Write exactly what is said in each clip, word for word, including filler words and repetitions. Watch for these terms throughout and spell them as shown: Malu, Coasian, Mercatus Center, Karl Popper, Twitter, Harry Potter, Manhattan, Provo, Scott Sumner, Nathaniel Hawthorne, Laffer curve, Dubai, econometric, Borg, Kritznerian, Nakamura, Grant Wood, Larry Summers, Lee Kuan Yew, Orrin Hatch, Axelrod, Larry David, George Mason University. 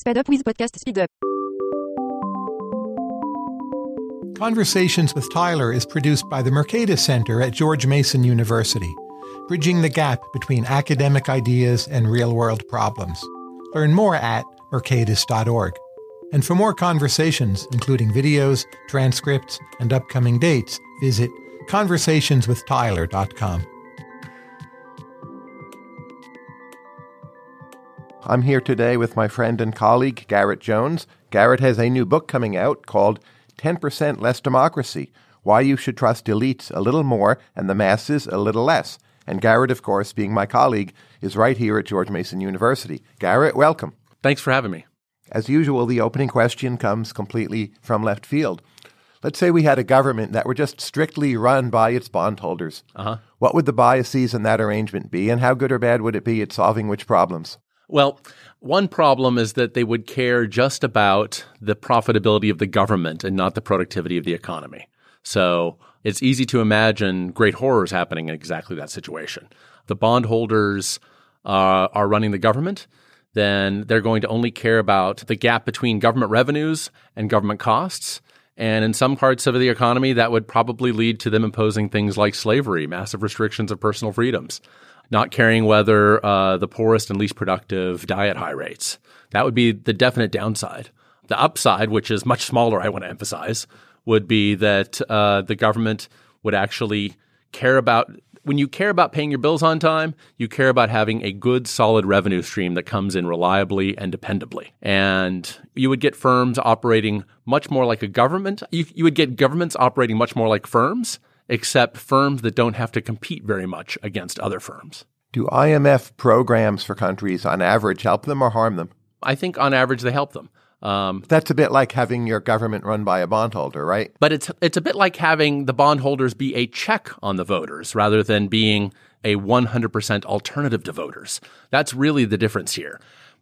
Speed up with podcast Speed Up. Conversations with Tyler is produced by the Mercatus Center at George Mason University, bridging the gap between academic ideas and real-world problems. Learn more at mercatus dot org. And for more conversations, including videos, transcripts, and upcoming dates, visit conversations with tyler dot com. I'm here today with my friend and colleague, Garett Jones. Garett has a new book coming out called ten percent Less Democracy, Why You Should Trust Elites a Little More and the Masses a Little Less. And Garett, of course, being my colleague, is right here at George Mason University. Garett, welcome. Thanks for having me. As usual, the opening question comes completely from left field. Let's say we had a government that were just strictly run by its bondholders. Uh-huh. What would the biases in that arrangement be, and how good or bad would it be at solving which problems? Well, one problem is that they would care just about the profitability of the government and not the productivity of the economy. So it's easy to imagine great horrors happening in exactly that situation. The bondholders uh, are running the government, then they're going to only care about the gap between government revenues and government costs. And in some parts of the economy, that would probably lead to them imposing things like slavery, massive restrictions of personal freedoms, not caring whether uh, the poorest and least productive die at high rates. That would be the definite downside. The upside, which is much smaller, I want to emphasize, would be that uh, the government would actually care about – when you care about paying your bills on time, you care about having a good, solid revenue stream that comes in reliably and dependably. And you would get firms operating much more like a government. You, you would get governments operating much more like firms, except firms that don't have to compete very much against other firms. Do I M F programs for countries on average help them or harm them? I think on average they help them. Um, That's a bit like having your government run by a bondholder, right? But it's it's a bit like having the bondholders be a check on the voters rather than being a one hundred percent alternative to voters. That's really the difference here.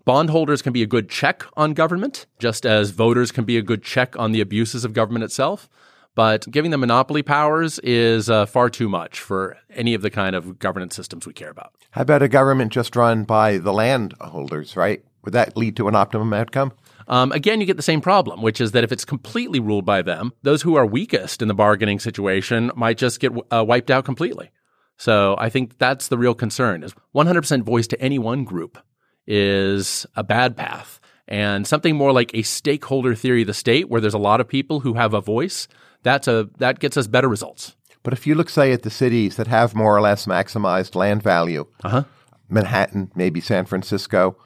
Bondholders can be a good check on government, just as voters can be a good check on the abuses of government itself. But giving them monopoly powers is uh, far too much for any of the kind of governance systems we care about. How about a government just run by the landholders, right? Would that lead to an optimum outcome? Um, again, you get the same problem, which is that if it's completely ruled by them, those who are weakest in the bargaining situation might just get uh, wiped out completely. So I think that's the real concern, is one hundred percent voice to any one group is a bad path. And something more like a stakeholder theory of the state, where there's a lot of people who have a voice, that's a that gets us better results. But if you look, say, at the cities that have more or less maximized land value, uh-huh. Manhattan, maybe San Francisco,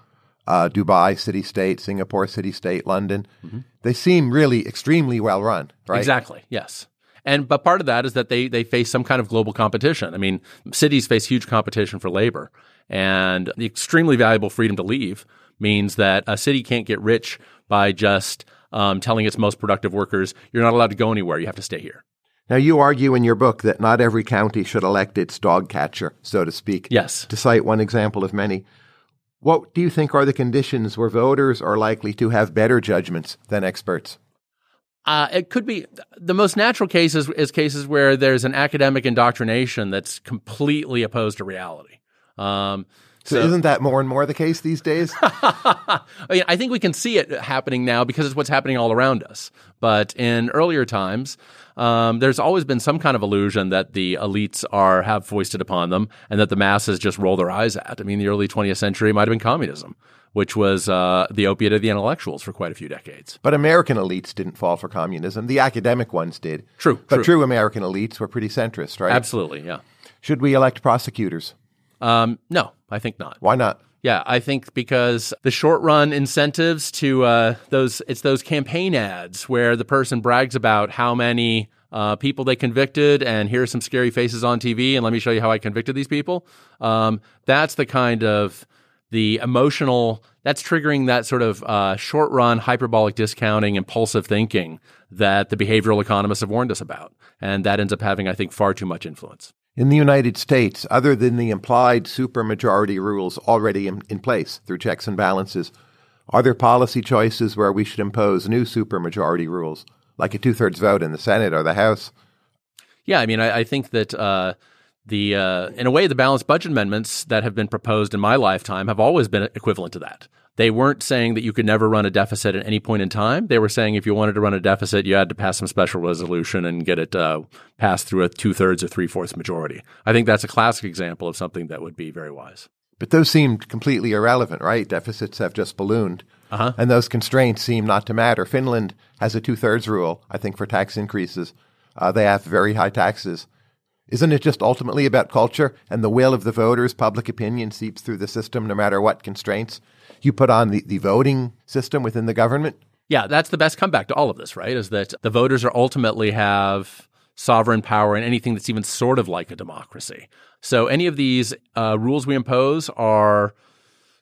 uh, Dubai, city-state, Singapore, city-state, London, mm-hmm. They seem really extremely well-run, right? Exactly, yes. And but part of that is that they they face some kind of global competition. I mean, cities face huge competition for labor, and the extremely valuable freedom to leave means that a city can't get rich by just um, telling its most productive workers, you're not allowed to go anywhere, you have to stay here. Now, you argue in your book that not every county should elect its dog catcher, so to speak. Yes. To cite one example of many. What do you think are the conditions where voters are likely to have better judgments than experts? Uh, it could be the most natural case is, is cases where there's an academic indoctrination that's completely opposed to reality. Um So, so isn't that more and more the case these days? I mean, I think we can see it happening now because it's what's happening all around us. But in earlier times, um, there's always been some kind of illusion that the elites are have foisted upon them and that the masses just roll their eyes at. I mean, the early twentieth century might have been communism, which was uh, the opiate of the intellectuals for quite a few decades. But American elites didn't fall for communism. The academic ones did. True, But true, true American elites were pretty centrist, right? Absolutely, yeah. Should we elect prosecutors? Um, no, I think not. Why not? Yeah, I think because the short-run incentives to uh, those – it's those campaign ads where the person brags about how many uh, people they convicted and here's some scary faces on T V and let me show you how I convicted these people. Um, that's the kind of – the emotional – that's triggering that sort of uh, short-run hyperbolic discounting, impulsive thinking that the behavioral economists have warned us about. And that ends up having, I think, far too much influence. In the United States, other than the implied supermajority rules already in, in place through checks and balances, are there policy choices where we should impose new supermajority rules, like a two-thirds vote in the Senate or the House? Yeah, I mean, I, I think that uh, the uh, in a way, the balanced budget amendments that have been proposed in my lifetime have always been equivalent to that. They weren't saying that you could never run a deficit at any point in time. They were saying if you wanted to run a deficit, you had to pass some special resolution and get it uh, passed through a two-thirds or three-fourths majority. I think that's a classic example of something that would be very wise. But those seemed completely irrelevant, right? Deficits have just ballooned. Uh-huh. And those constraints seem not to matter. Finland has a two-thirds rule, I think, for tax increases. Uh, they have very high taxes. Isn't it just ultimately about culture and the will of the voters? Public opinion seeps through the system no matter what constraints you put on the, the voting system within the government? Yeah, that's the best comeback to all of this, right, is that the voters are ultimately have sovereign power in anything that's even sort of like a democracy. So any of these uh, rules we impose are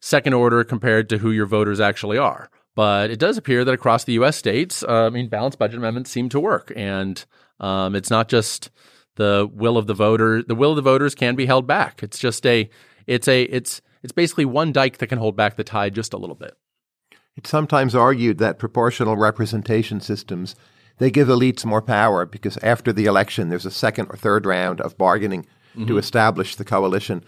second order compared to who your voters actually are. But it does appear that across the U S states, uh, I mean, balanced budget amendments seem to work. And um, it's not just the will of the voter. The will of the voters can be held back. It's just a, it's a, it's, it's basically one dike that can hold back the tide just a little bit. It's sometimes argued that proportional representation systems, they give elites more power because after the election, there's a second or third round of bargaining mm-hmm. to establish the coalition.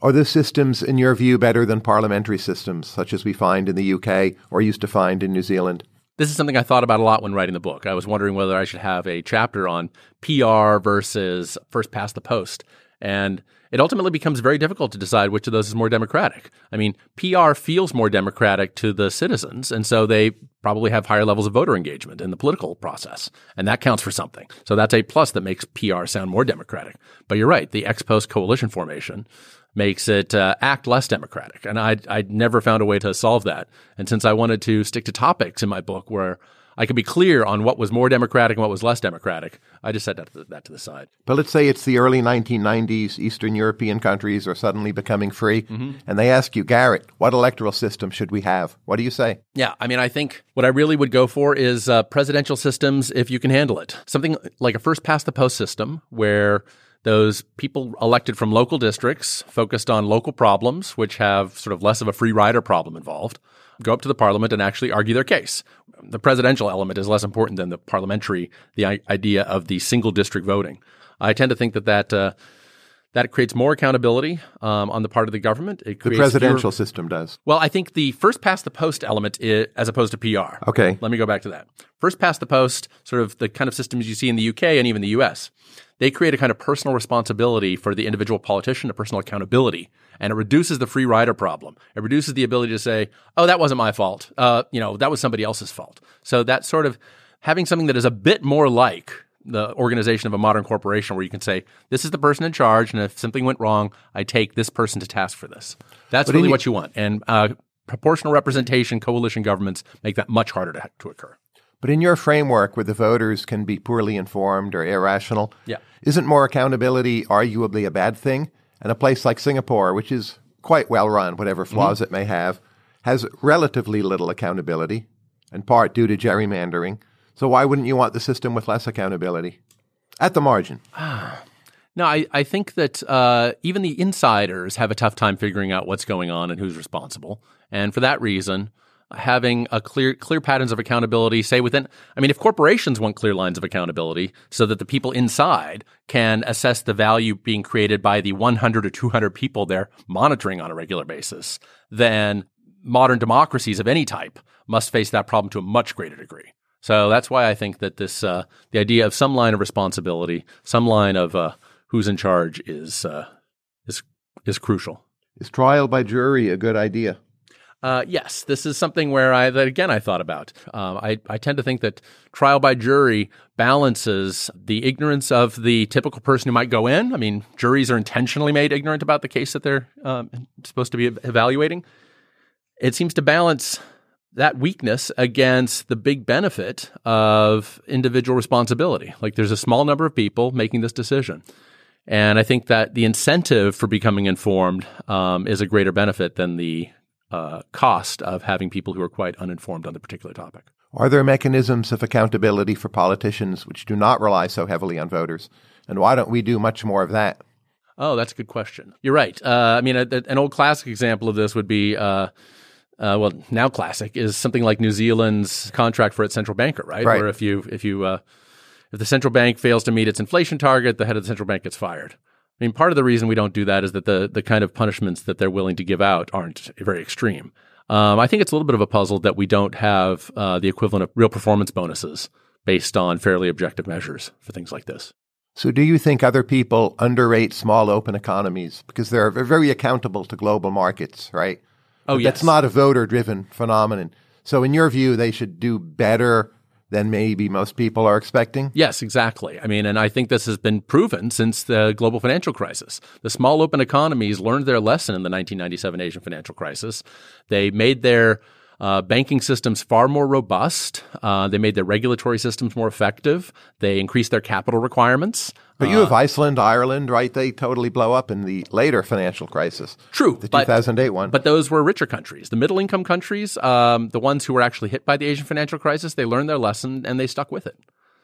Are those systems, in your view, better than parliamentary systems, such as we find in the U K or used to find in New Zealand? This is something I thought about a lot when writing the book. I was wondering whether I should have a chapter on P R versus first past the post. And it ultimately becomes very difficult to decide which of those is more democratic. I mean, P R feels more democratic to the citizens, and so they probably have higher levels of voter engagement in the political process, and that counts for something. So that's a plus that makes P R sound more democratic. But you're right, the ex-post coalition formation makes it uh, act less democratic. And I'd, I'd never found a way to solve that. And since I wanted to stick to topics in my book where I could be clear on what was more democratic and what was less democratic, I just set that to the, that to the side. But let's say it's the early nineteen nineties, Eastern European countries are suddenly becoming free. Mm-hmm. And they ask you, Garett, what electoral system should we have? What do you say? Yeah, I mean, I think what I really would go for is uh, presidential systems if you can handle it. Something like a first-past-the-post system where those people elected from local districts focused on local problems, which have sort of less of a free rider problem involved, go up to the parliament and actually argue their case. The presidential element is less important than the parliamentary, the idea of the single district voting. I tend to think that that, uh, that creates more accountability um, on the part of the government. It creates the presidential fewer... system does. Well, I think the first past the post element is, as opposed to P R. Okay. Let me go back to that. First past the post, sort of the kind of systems you see in the U K and even the U S, they create a kind of personal responsibility for the individual politician, a personal accountability, and it reduces the free rider problem. It reduces the ability to say, oh, that wasn't my fault. Uh, you know, that was somebody else's fault. So that sort of having something that is a bit more like the organization of a modern corporation where you can say, this is the person in charge, and if something went wrong, I take this person to task for this. That's really what you want. And uh, proportional representation, coalition governments make that much harder to, to occur. But in your framework where the voters can be poorly informed or irrational, yeah. isn't more accountability arguably a bad thing? And a place like Singapore, which is quite well run, whatever flaws mm-hmm. it may have, has relatively little accountability, in part due to gerrymandering. So why wouldn't you want the system with less accountability at the margin? No, I, I think that uh, even the insiders have a tough time figuring out what's going on and who's responsible. And for that reason, having a clear clear patterns of accountability, say within, I mean, if corporations want clear lines of accountability so that the people inside can assess the value being created by the one hundred or two hundred people they're monitoring on a regular basis, then modern democracies of any type must face that problem to a much greater degree. So that's why I think that this uh, the idea of some line of responsibility, some line of uh, who's in charge is uh, is is crucial. Is trial by jury a good idea? Uh, yes, this is something where I that again I thought about. Um, I I tend to think that trial by jury balances the ignorance of the typical person who might go in. I mean, juries are intentionally made ignorant about the case that they're um, supposed to be evaluating. It seems to balance that weakness against the big benefit of individual responsibility. Like there's a small number of people making this decision. And I think that the incentive for becoming informed um, is a greater benefit than the uh, cost of having people who are quite uninformed on the particular topic. Are there mechanisms of accountability for politicians which do not rely so heavily on voters? And why don't we do much more of that? Oh, that's a good question. You're right. Uh, I mean, a, a, an old classic example of this would be uh, Uh, well, now classic is something like New Zealand's contract for its central banker, right? Right. Where if you if you uh, if the central bank fails to meet its inflation target, the head of the central bank gets fired. I mean, part of the reason we don't do that is that the the kind of punishments that they're willing to give out aren't very extreme. Um, I think it's a little bit of a puzzle that we don't have uh, the equivalent of real performance bonuses based on fairly objective measures for things like this. So do you think other people underrate small open economies? Because they're very accountable to global markets, right? Oh, yes. That's not a voter-driven phenomenon. So in your view, they should do better than maybe most people are expecting? Yes, exactly. I mean, and I think this has been proven since the global financial crisis. The small open economies learned their lesson in the nineteen ninety-seven Asian financial crisis. They made their Uh, banking systems far more robust. Uh, they made their regulatory systems more effective. They increased their capital requirements. But uh, you have Iceland, Ireland, right? They totally blow up in the later financial crisis. True. The two thousand eight but, one. But those were richer countries. The middle-income countries, um, the ones who were actually hit by the Asian financial crisis, they learned their lesson and they stuck with it.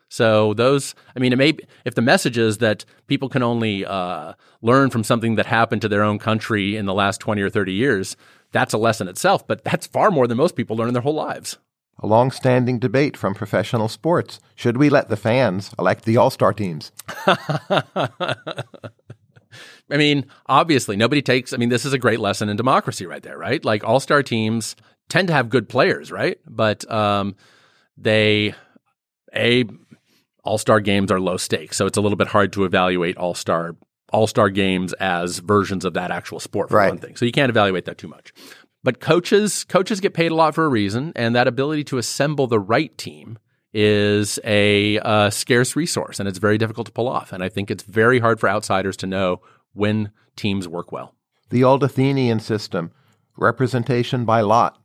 So those, I mean, it may be, if the message is that people can only uh, learn from something that happened to their own country in the last twenty or thirty years, that's a lesson itself, but that's far more than most people learn in their whole lives. A long-standing debate from professional sports. Should we let the fans elect the all-star teams? I mean, obviously, nobody takes – I mean, this is a great lesson in democracy right there, right? Like all-star teams tend to have good players, right? But um, they – a all-star games are low stakes, so it's a little bit hard to evaluate all-star all-star games as versions of that actual sport for right. one thing. So you can't evaluate that too much. But coaches coaches get paid a lot for a reason, and that ability to assemble the right team is a uh, scarce resource, and it's very difficult to pull off. And I think it's very hard for outsiders to know when teams work well. The old Athenian system, representation by lot,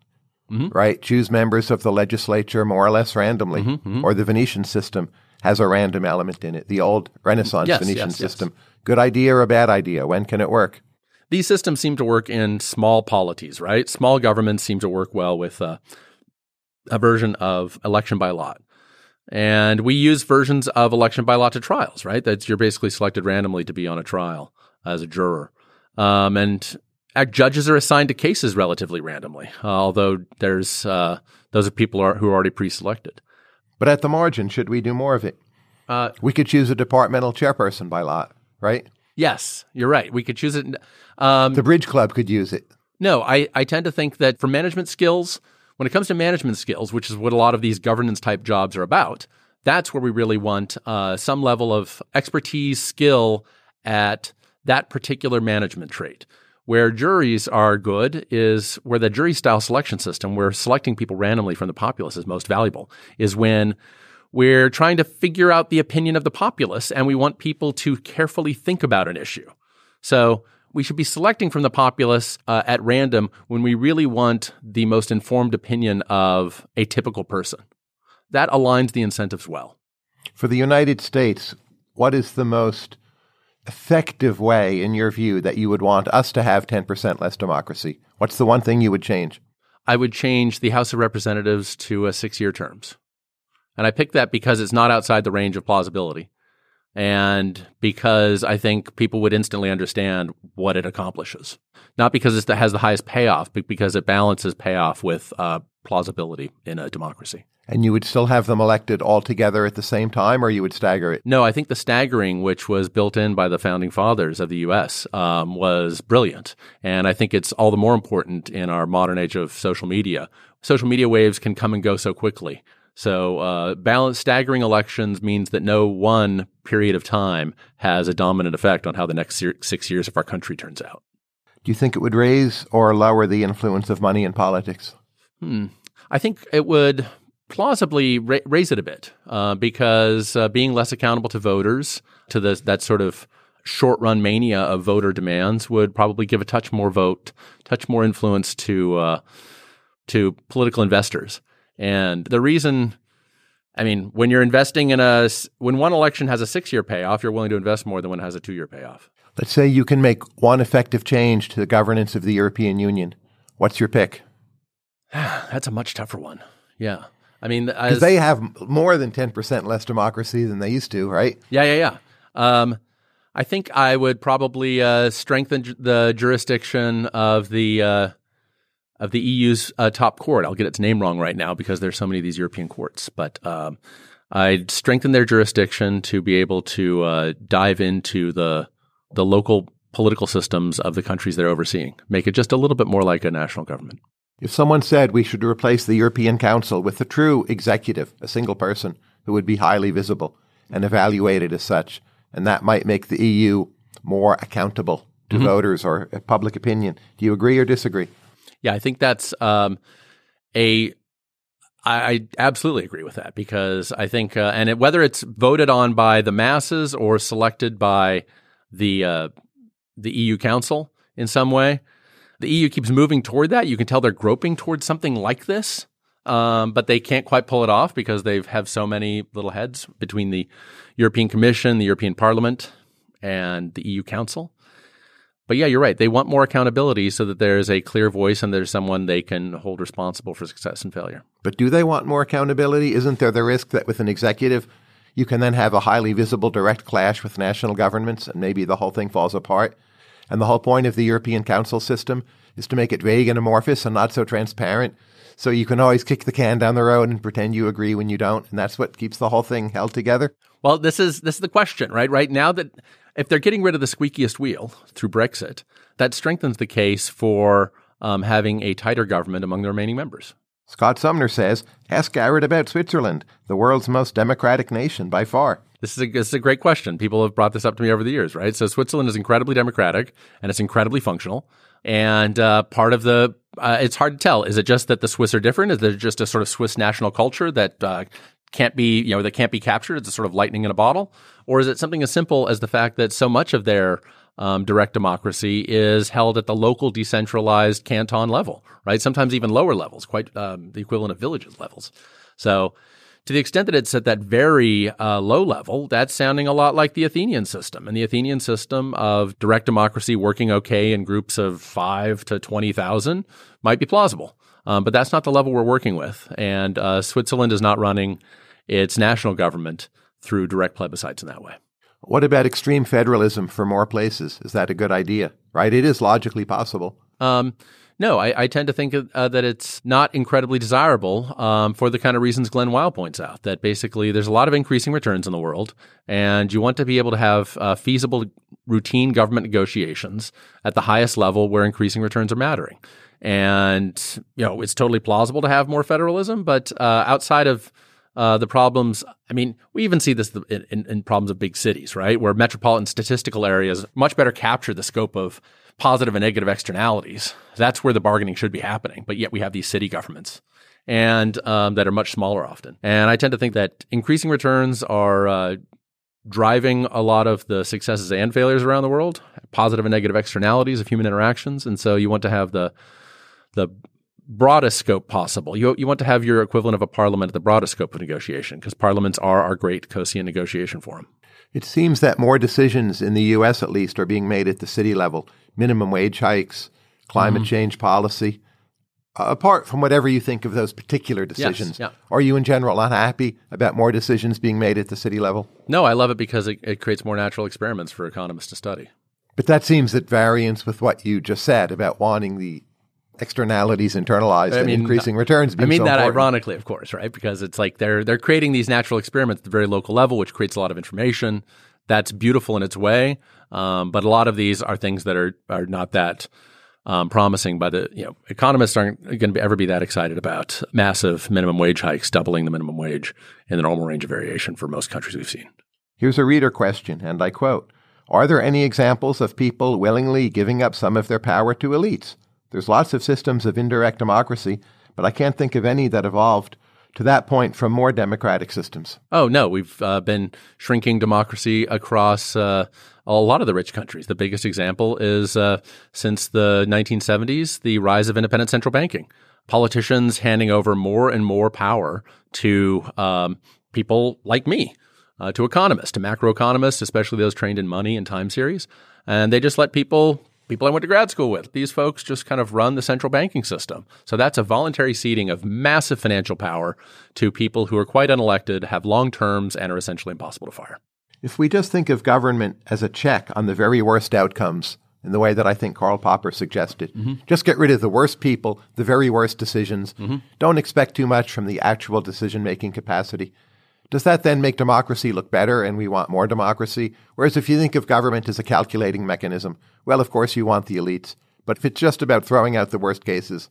mm-hmm. right? Choose members of the legislature more or less randomly, mm-hmm, mm-hmm. or the Venetian system has a random element in it, the old Renaissance yes, Venetian yes, system. Yes. Good idea or a bad idea? When can it work? These systems seem to work in small polities, right? Small governments seem to work well with uh, a version of election by lot. And we use versions of election by lot to trials, right? That's you're basically selected randomly to be on a trial as a juror. Um, and judges are assigned to cases relatively randomly, although there's uh, those are people are, who are already pre-selected. But at the margin, should we do more of it? Uh, we could choose a departmental chairperson by lot. Right? Yes, you're right. We could choose it. Um, the Bridge Club could use it. No, I, I tend to think that for management skills, when it comes to management skills, which is what a lot of these governance type jobs are about, that's where we really want uh, some level of expertise, skill at that particular management trait. Where juries are good is where the jury style selection system, where selecting people randomly from the populace is most valuable, is when we're trying to figure out the opinion of the populace, and we want people to carefully think about an issue. So we should be selecting from the populace uh, at random when we really want the most informed opinion of a typical person. That aligns the incentives well. For the United States, what is the most effective way, in your view, that you would want us to have ten percent less democracy? What's the one thing you would change? I would change the House of Representatives to uh, six-year terms. And I picked that because it's not outside the range of plausibility and because I think people would instantly understand what it accomplishes. Not because it has the highest payoff, but because it balances payoff with uh, plausibility in a democracy. And you would still have them elected all together at the same time, or you would stagger it? No, I think the staggering, which was built in by the founding fathers of the U S, um, was brilliant. And I think it's all the more important in our modern age of social media. Social media waves can come and go so quickly. So uh, balance, staggering elections means that no one period of time has a dominant effect on how the next se- six years of our country turns out. Do you think it would raise or lower the influence of money in politics? Hmm. I think it would plausibly ra- raise it a bit uh, because uh, being less accountable to voters, to the, that sort of short-run mania of voter demands, would probably give a touch more vote, touch more influence to uh, to political investors. And the reason, I mean, when you're investing in a, when one election has a six-year payoff, you're willing to invest more than when it has a two-year payoff. Let's say you can make one effective change to the governance of the European Union. What's your pick? That's a much tougher one. Yeah. I mean, because they have more than ten percent less democracy than they used to, right? Yeah, yeah, yeah. Um, I think I would probably uh, strengthen the jurisdiction of the uh, of the E U's uh, top court. I'll get its name wrong right now because there's so many of these European courts. But um, I'd strengthen their jurisdiction to be able to uh, dive into the the local political systems of the countries they're overseeing, make it just a little bit more like a national government. If someone said we should replace the European Council with a true executive, a single person who would be highly visible and evaluated as such, and that might make the E U more accountable to mm-hmm. voters or public opinion. Do you agree or disagree? Yeah, I think that's um, a I, I absolutely agree with that because I think uh, – and it, whether it's voted on by the masses or selected by the uh, the E U Council in some way, the E U keeps moving toward that. You can tell they're groping towards something like this, um, but they can't quite pull it off because they have so many little heads between the European Commission, the European Parliament, and the E U Council. But yeah, you're right. They want more accountability so that there's a clear voice and there's someone they can hold responsible for success and failure. But do they want more accountability? Isn't there the risk that with an executive, you can then have a highly visible direct clash with national governments and maybe the whole thing falls apart? And the whole point of the European Council system is to make it vague and amorphous and not so transparent. So you can always kick the can down the road and pretend you agree when you don't. And that's what keeps the whole thing held together. Well, this is this is the question, right? Right now that if they're getting rid of the squeakiest wheel through Brexit, that strengthens the case for um, having a tighter government among the remaining members. Scott Sumner says, ask Garett about Switzerland, the world's most democratic nation by far. This is, a, this is a great question. People have brought this up to me over the years, right? So Switzerland is incredibly democratic and it's incredibly functional. And uh, part of the, uh, it's hard to tell. Is it just that the Swiss are different? Is there just a sort of Swiss national culture that uh, can't be, you know, that can't be captured? It's a sort of lightning in a bottle? Or is it something as simple as the fact that so much of their um, direct democracy is held at the local decentralized canton level, right? Sometimes even lower levels, quite um, the equivalent of villages levels. So to the extent that it's at that very uh, low level, that's sounding a lot like the Athenian system. And the Athenian system of direct democracy working okay in groups of five to twenty thousand might be plausible. Um, but that's not the level we're working with. And uh, Switzerland is not running its national government through direct plebiscites in that way. What about extreme federalism for more places? Is that a good idea? Right? It is logically possible. Um No, I, I tend to think uh, that it's not incredibly desirable um, for the kind of reasons Glenn Weil points out, that basically there's a lot of increasing returns in the world, and you want to be able to have uh, feasible routine government negotiations at the highest level where increasing returns are mattering. And, you know, it's totally plausible to have more federalism, but uh, outside of Uh, the problems, I mean, we even see this in, in, in problems of big cities, right, where metropolitan statistical areas much better capture the scope of positive and negative externalities. That's where the bargaining should be happening. But yet we have these city governments and um, that are much smaller often. And I tend to think that increasing returns are uh, driving a lot of the successes and failures around the world, positive and negative externalities of human interactions. And so you want to have the the broadest scope possible. You you want to have your equivalent of a parliament at the broadest scope of negotiation because parliaments are our great Coasian negotiation forum. It seems that more decisions in the U S at least are being made at the city level. Minimum wage hikes, climate mm-hmm. change policy. Uh, apart from whatever you think of those particular decisions, yes, yeah. Are you in general unhappy about more decisions being made at the city level? No, I love it because it, it creates more natural experiments for economists to study. But that seems at variance with what you just said about wanting the externalities internalized I mean, and increasing returns. I mean so that important. Ironically, of course, right? Because it's like they're they're creating these natural experiments at the very local level, which creates a lot of information. That's beautiful in its way, um, but a lot of these are things that are are not that um, promising. By the you know, economists aren't going to ever be that excited about massive minimum wage hikes, doubling the minimum wage in the normal range of variation for most countries we've seen. Here's a reader question, and I quote: "Are there any examples of people willingly giving up some of their power to elites? There's lots of systems of indirect democracy, but I can't think of any that evolved to that point from more democratic systems." Oh, no. We've uh, been shrinking democracy across uh, a lot of the rich countries. The biggest example is uh, since the nineteen seventies, the rise of independent central banking. Politicians handing over more and more power to um, people like me, uh, to economists, to macroeconomists, especially those trained in money and time series. And they just let people... People I went to grad school with, these folks just kind of run the central banking system. So that's a voluntary ceding of massive financial power to people who are quite unelected, have long terms, and are essentially impossible to fire. If we just think of government as a check on the very worst outcomes, in the way that I think Karl Popper suggested, mm-hmm. just get rid of the worst people, the very worst decisions. Mm-hmm. Don't expect too much from the actual decision-making capacity. Does that then make democracy look better and we want more democracy? Whereas if you think of government as a calculating mechanism, well, of course, you want the elites. But if it's just about throwing out the worst cases,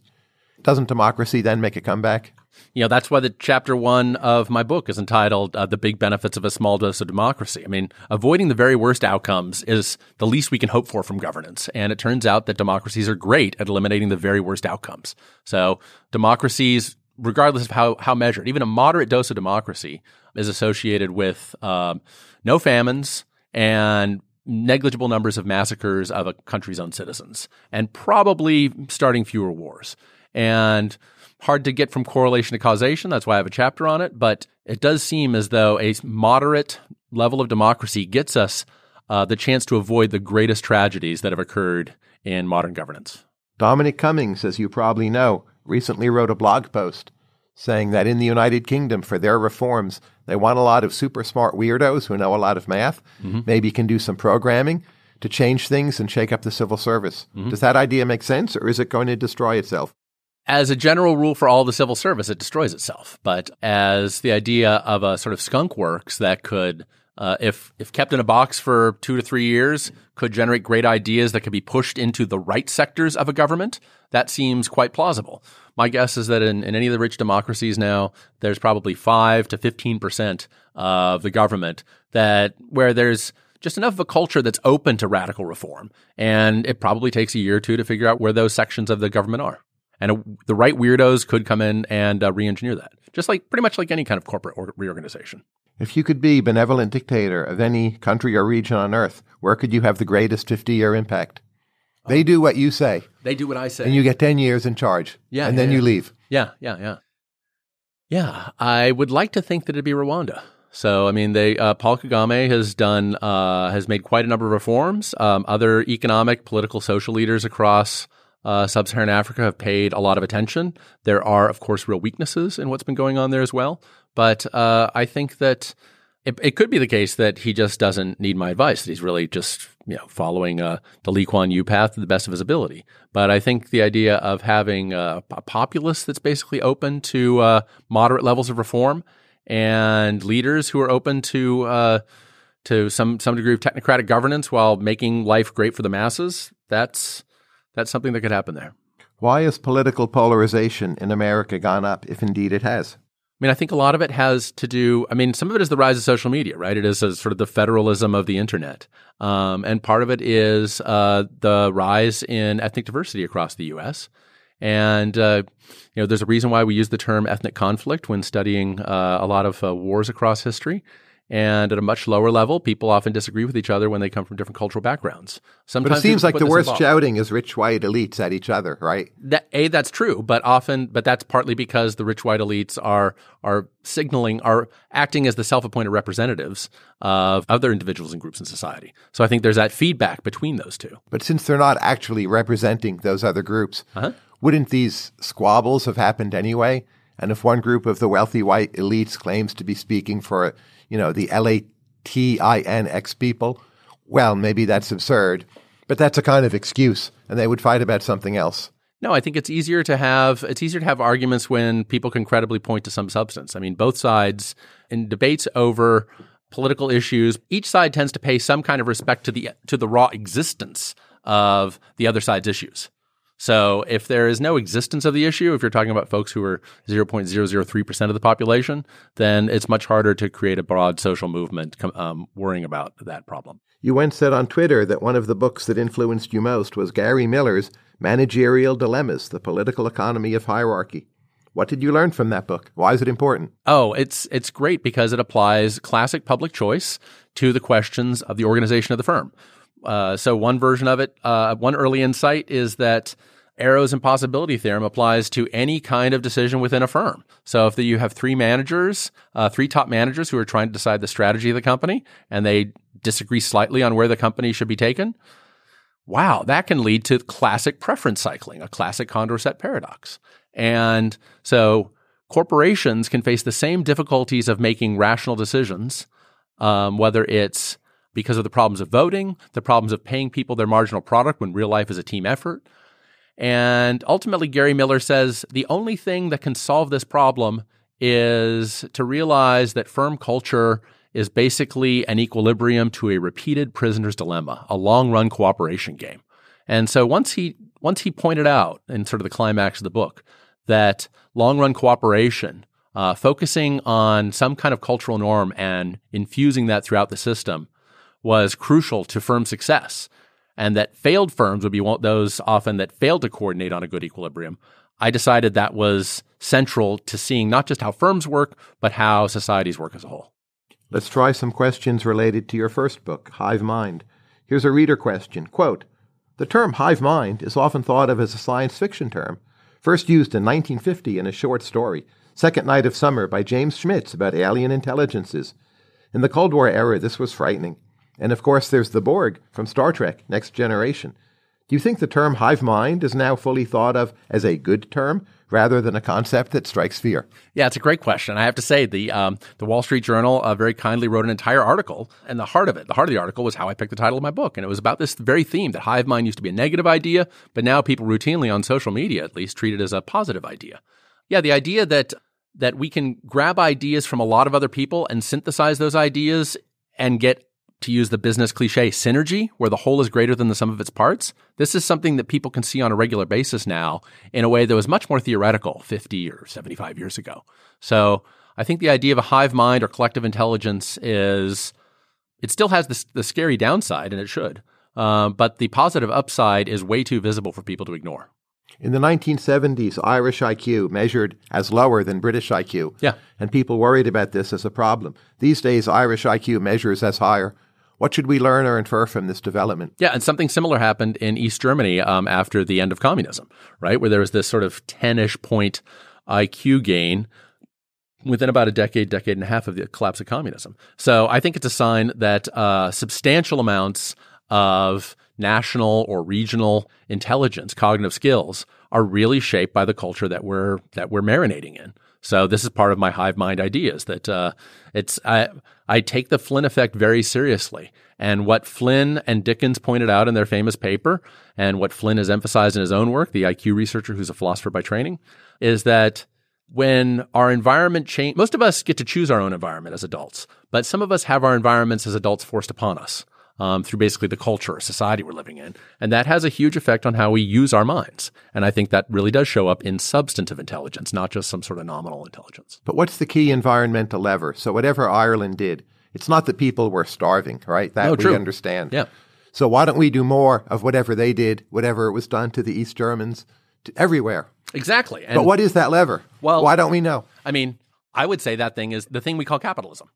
Doesn't democracy then make a comeback? You know, that's why the chapter one of my book is entitled uh, The Big Benefits of a Small Dose of Democracy. I mean, avoiding the very worst outcomes is the least we can hope for from governance. And it turns out that democracies are great at eliminating the very worst outcomes. So democracies, regardless of how, how measured, even a moderate dose of democracy is associated with um, no famines and negligible numbers of massacres of a country's own citizens and probably starting fewer wars. And hard to get from correlation to causation. That's why I have a chapter on it. But it does seem as though a moderate level of democracy gets us uh, the chance to avoid the greatest tragedies that have occurred in modern governance. Dominic Cummings, as you probably know, recently wrote a blog post saying that in the United Kingdom, for their reforms, they want a lot of super smart weirdos who know a lot of math, mm-hmm. maybe can do some programming to change things and shake up the civil service. Mm-hmm. Does that idea make sense, or is it going to destroy itself? As a general rule for all the civil service, it destroys itself. But as the idea of a sort of skunk works that could, uh, if if kept in a box for two to three years, could generate great ideas that could be pushed into the right sectors of a government, that seems quite plausible. My guess is that in, in any of the rich democracies now, there's probably five to fifteen percent of the government that where there's just enough of a culture that's open to radical reform. And it probably takes a year or two to figure out where those sections of the government are. And a, the right weirdos could come in and uh, re-engineer that, just like pretty much like any kind of corporate or- reorganization. If you could be benevolent dictator of any country or region on Earth, where could you have the greatest fifty-year impact? Oh. They do what you say. They do what I say. And you get ten years in charge. Yeah, and yeah, then yeah. you leave. Yeah, yeah, yeah. Yeah, I would like to think that it'd be Rwanda. So, I mean, they uh, Paul Kagame has done uh, has made quite a number of reforms. Um, other economic, political, social leaders across Uh, Sub-Saharan Africa have paid a lot of attention. There are, of course, real weaknesses in what's been going on there as well. But uh, I think that it, it could be the case that he just doesn't need my advice, that he's really just you know, following uh, the Lee Kuan Yew path to the best of his ability. But I think the idea of having a, a populace that's basically open to uh, moderate levels of reform and leaders who are open to uh, to some, some degree of technocratic governance while making life great for the masses, that's... That's something that could happen there. Why has political polarization in America gone up, if indeed it has? I mean, I think a lot of it has to do, I mean, some of it is the rise of social media, right? It is a, sort of the federalism of the internet. Um, and part of it is uh, the rise in ethnic diversity across the U S. And, uh, you know, there's a reason why we use the term ethnic conflict when studying uh, a lot of uh, wars across history. And at a much lower level, people often disagree with each other when they come from different cultural backgrounds. Sometimes but it seems like the worst involved. shouting is rich white elites at each other, right? That, a, that's true, but often, but that's partly because the rich white elites are are signaling, are acting as the self-appointed representatives of other individuals and groups in society. So I think there's that feedback between those two. But since they're not actually representing those other groups, uh-huh. wouldn't these squabbles have happened anyway? And if one group of the wealthy white elites claims to be speaking for, you know, the L A T I N X people, well, maybe that's absurd, but that's a kind of excuse, and they would fight about something else. No, I think it's easier to have it's easier to have arguments when people can credibly point to some substance. I mean, both sides in debates over political issues, each side tends to pay some kind of respect to the to the raw existence of the other side's issues. So if there is no existence of the issue, if you're talking about folks who are zero point zero zero three percent of the population, then it's much harder to create a broad social movement um, worrying about that problem. You once said on Twitter that one of the books that influenced you most was Gary Miller's Managerial Dilemmas, The Political Economy of Hierarchy. What did you learn from that book? Why is it important? Oh, it's it's great because it applies classic public choice to the questions of the organization of the firm. Uh, so one version of it, uh, one early insight is that Arrow's impossibility theorem applies to any kind of decision within a firm. So if the, you have three managers, uh, three top managers who are trying to decide the strategy of the company, and they disagree slightly on where the company should be taken, wow, that can lead to classic preference cycling, a classic Condorcet paradox. And so corporations can face the same difficulties of making rational decisions, um, whether it's because of the problems of voting, the problems of paying people their marginal product when real life is a team effort. And ultimately, Gary Miller says the only thing that can solve this problem is to realize that firm culture is basically an equilibrium to a repeated prisoner's dilemma, a long-run cooperation game. And so once he once he pointed out in sort of the climax of the book that long-run cooperation, uh, focusing on some kind of cultural norm and infusing that throughout the system was crucial to firm success, and that failed firms would be those often that failed to coordinate on a good equilibrium. I decided that was central to seeing not just how firms work, but how societies work as a whole. Let's try some questions related to your first book, Hive Mind. Here's a reader question. Quote, the term hive mind is often thought of as a science fiction term, first used in nineteen fifty in a short story, Second Night of Summer by James Schmitz, about alien intelligences. In the Cold War era, this was frightening. And of course, there's the Borg from Star Trek, Next Generation. Do you think the term hive mind is now fully thought of as a good term rather than a concept that strikes fear? Yeah, it's a great question. I have to say the um, the Wall Street Journal uh, very kindly wrote an entire article, and the heart of it, the heart of the article was how I picked the title of my book. And it was about this very theme that hive mind used to be a negative idea, but now people routinely on social media at least treat it as a positive idea. Yeah, the idea that that we can grab ideas from a lot of other people and synthesize those ideas and get, to use the business cliche, synergy, where the whole is greater than the sum of its parts. This is something that people can see on a regular basis now in a way that was much more theoretical fifty or seventy-five years ago. So I think the idea of a hive mind or collective intelligence is, it still has this, the scary downside, and it should, uh, but the positive upside is way too visible for people to ignore. In the nineteen seventies, Irish I Q measured as lower than British I Q, yeah, and people worried about this as a problem. These days, Irish I Q measures as higher. What should we learn or infer from this development? Yeah, and something similar happened in East Germany um, after the end of communism, right, where there was this sort of ten-ish point I Q gain within about a decade, decade and a half of the collapse of communism. So I think it's a sign that uh, substantial amounts of national or regional intelligence, cognitive skills, are really shaped by the culture that we're that we're marinating in. So this is part of my hive mind ideas that uh, it's I, I take the Flynn effect very seriously. And what Flynn and Dickens pointed out in their famous paper, and what Flynn has emphasized in his own work, the I Q researcher who's a philosopher by training, is that when our environment change, most of us get to choose our own environment as adults, but some of us have our environments as adults forced upon us um, through basically the culture or society we're living in. And that has a huge effect on how we use our minds. And I think that really does show up in substantive intelligence, not just some sort of nominal intelligence. But what's the key environmental lever? So whatever Ireland did, it's not that people were starving, right? That no, we true. understand. Yeah. So why don't we do more of whatever they did, whatever was done to the East Germans, to everywhere? Exactly. And but what is that lever? Well, why don't we know? I mean, I would say that thing is the thing we call capitalism,